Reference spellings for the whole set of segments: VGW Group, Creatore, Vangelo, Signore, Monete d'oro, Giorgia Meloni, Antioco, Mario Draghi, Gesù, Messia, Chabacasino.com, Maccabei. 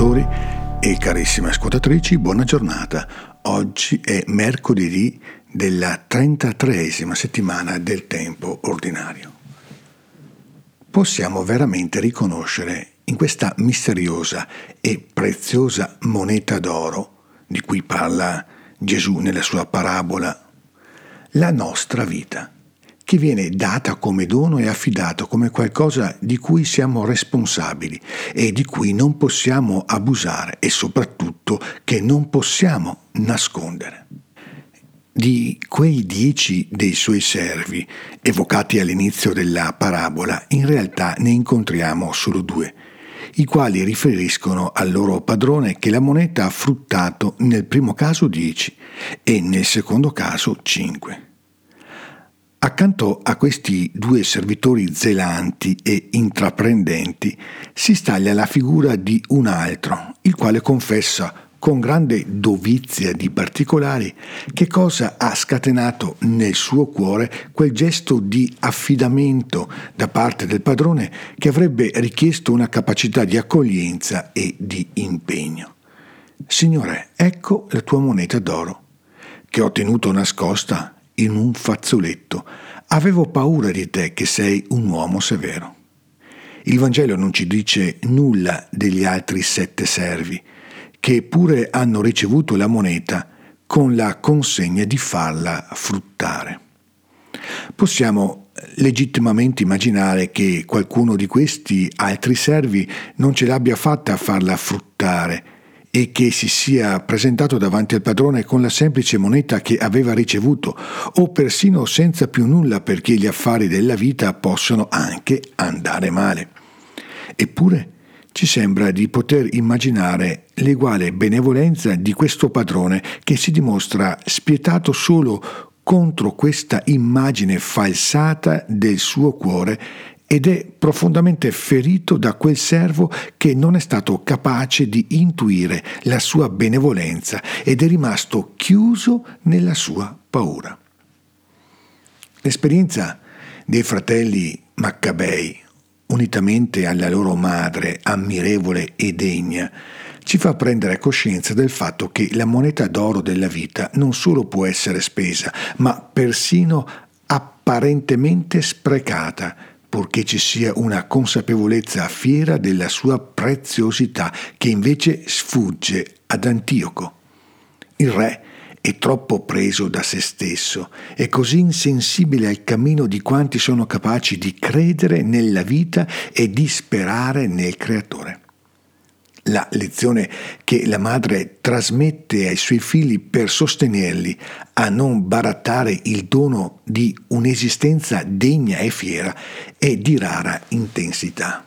ascoltatori e carissime ascoltatrici, buona giornata. Oggi è mercoledì della 33esima settimana del tempo ordinario. Possiamo veramente riconoscere in questa misteriosa e preziosa moneta d'oro di cui parla Gesù nella sua parabola la nostra vita, che viene data come dono e affidato come qualcosa di cui siamo responsabili e di cui non possiamo abusare e soprattutto che non possiamo nascondere. Di quei 10 dei suoi servi evocati all'inizio della parabola, in realtà ne incontriamo solo 2, i quali riferiscono al loro padrone che la moneta ha fruttato nel primo caso 10 e nel secondo caso 5. Accanto a questi 2 servitori zelanti e intraprendenti si staglia la figura di un altro, il quale confessa con grande dovizia di particolari che cosa ha scatenato nel suo cuore quel gesto di affidamento da parte del padrone che avrebbe richiesto una capacità di accoglienza e di impegno. «Signore, ecco la tua moneta d'oro, che ho tenuto nascosta in un fazzoletto. Avevo paura di te che sei un uomo severo». Il Vangelo non ci dice nulla degli altri 7 servi, che pure hanno ricevuto la moneta con la consegna di farla fruttare. Possiamo legittimamente immaginare che qualcuno di questi altri servi non ce l'abbia fatta a farla fruttare e che si sia presentato davanti al padrone con la semplice moneta che aveva ricevuto, o persino senza più nulla, perché gli affari della vita possono anche andare male. Eppure ci sembra di poter immaginare l'eguale benevolenza di questo padrone, che si dimostra spietato solo contro questa immagine falsata del suo cuore ed è profondamente ferito da quel servo che non è stato capace di intuire la sua benevolenza ed è rimasto chiuso nella sua paura. L'esperienza dei fratelli Maccabei, unitamente alla loro madre, ammirevole e degna, ci fa prendere coscienza del fatto che la moneta d'oro della vita non solo può essere spesa, ma persino apparentemente sprecata, purché ci sia una consapevolezza fiera della sua preziosità, che invece sfugge ad Antioco. Il re è troppo preso da se stesso, è così insensibile al cammino di quanti sono capaci di credere nella vita e di sperare nel Creatore. La lezione che la madre trasmette ai suoi figli per sostenerli a non barattare il dono di un'esistenza degna e fiera è di rara intensità.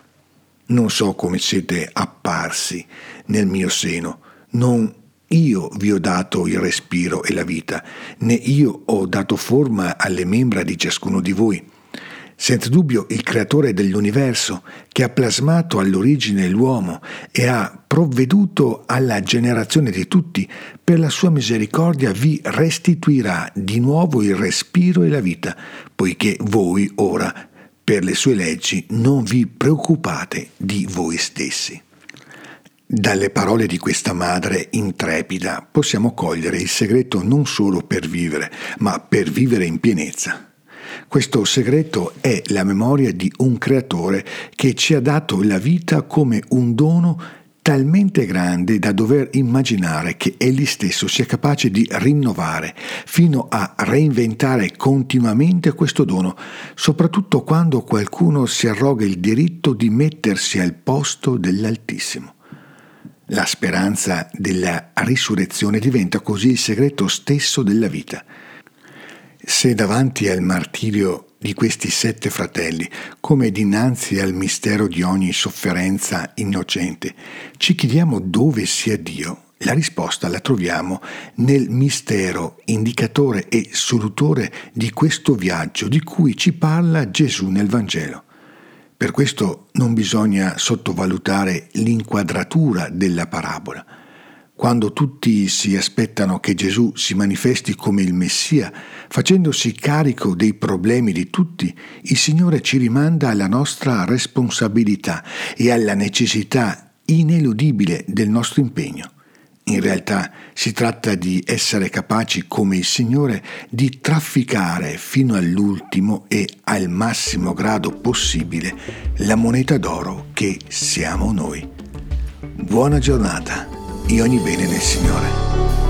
Non so come siete apparsi nel mio seno, non io vi ho dato il respiro e la vita, né io ho dato forma alle membra di ciascuno di voi. Senza dubbio il Creatore dell'universo, che ha plasmato all'origine l'uomo e ha provveduto alla generazione di tutti, per la sua misericordia vi restituirà di nuovo il respiro e la vita, poiché voi ora, per le sue leggi, non vi preoccupate di voi stessi. Dalle parole di questa madre intrepida possiamo cogliere il segreto non solo per vivere, ma per vivere in pienezza. Questo segreto è la memoria di un Creatore che ci ha dato la vita come un dono talmente grande da dover immaginare che egli stesso sia capace di rinnovare fino a reinventare continuamente questo dono, soprattutto quando qualcuno si arroga il diritto di mettersi al posto dell'Altissimo. La speranza della risurrezione diventa così il segreto stesso della vita. Se davanti al martirio di questi 7 fratelli, come dinanzi al mistero di ogni sofferenza innocente, ci chiediamo dove sia Dio, la risposta la troviamo nel mistero indicatore e solutore di questo viaggio di cui ci parla Gesù nel Vangelo. Per questo non bisogna sottovalutare l'inquadratura della parabola. Quando tutti si aspettano che Gesù si manifesti come il Messia, facendosi carico dei problemi di tutti, il Signore ci rimanda alla nostra responsabilità e alla necessità ineludibile del nostro impegno. In realtà si tratta di essere capaci, come il Signore, di trafficare fino all'ultimo e al massimo grado possibile la moneta d'oro che siamo noi. Buona giornata e ogni bene nel Signore.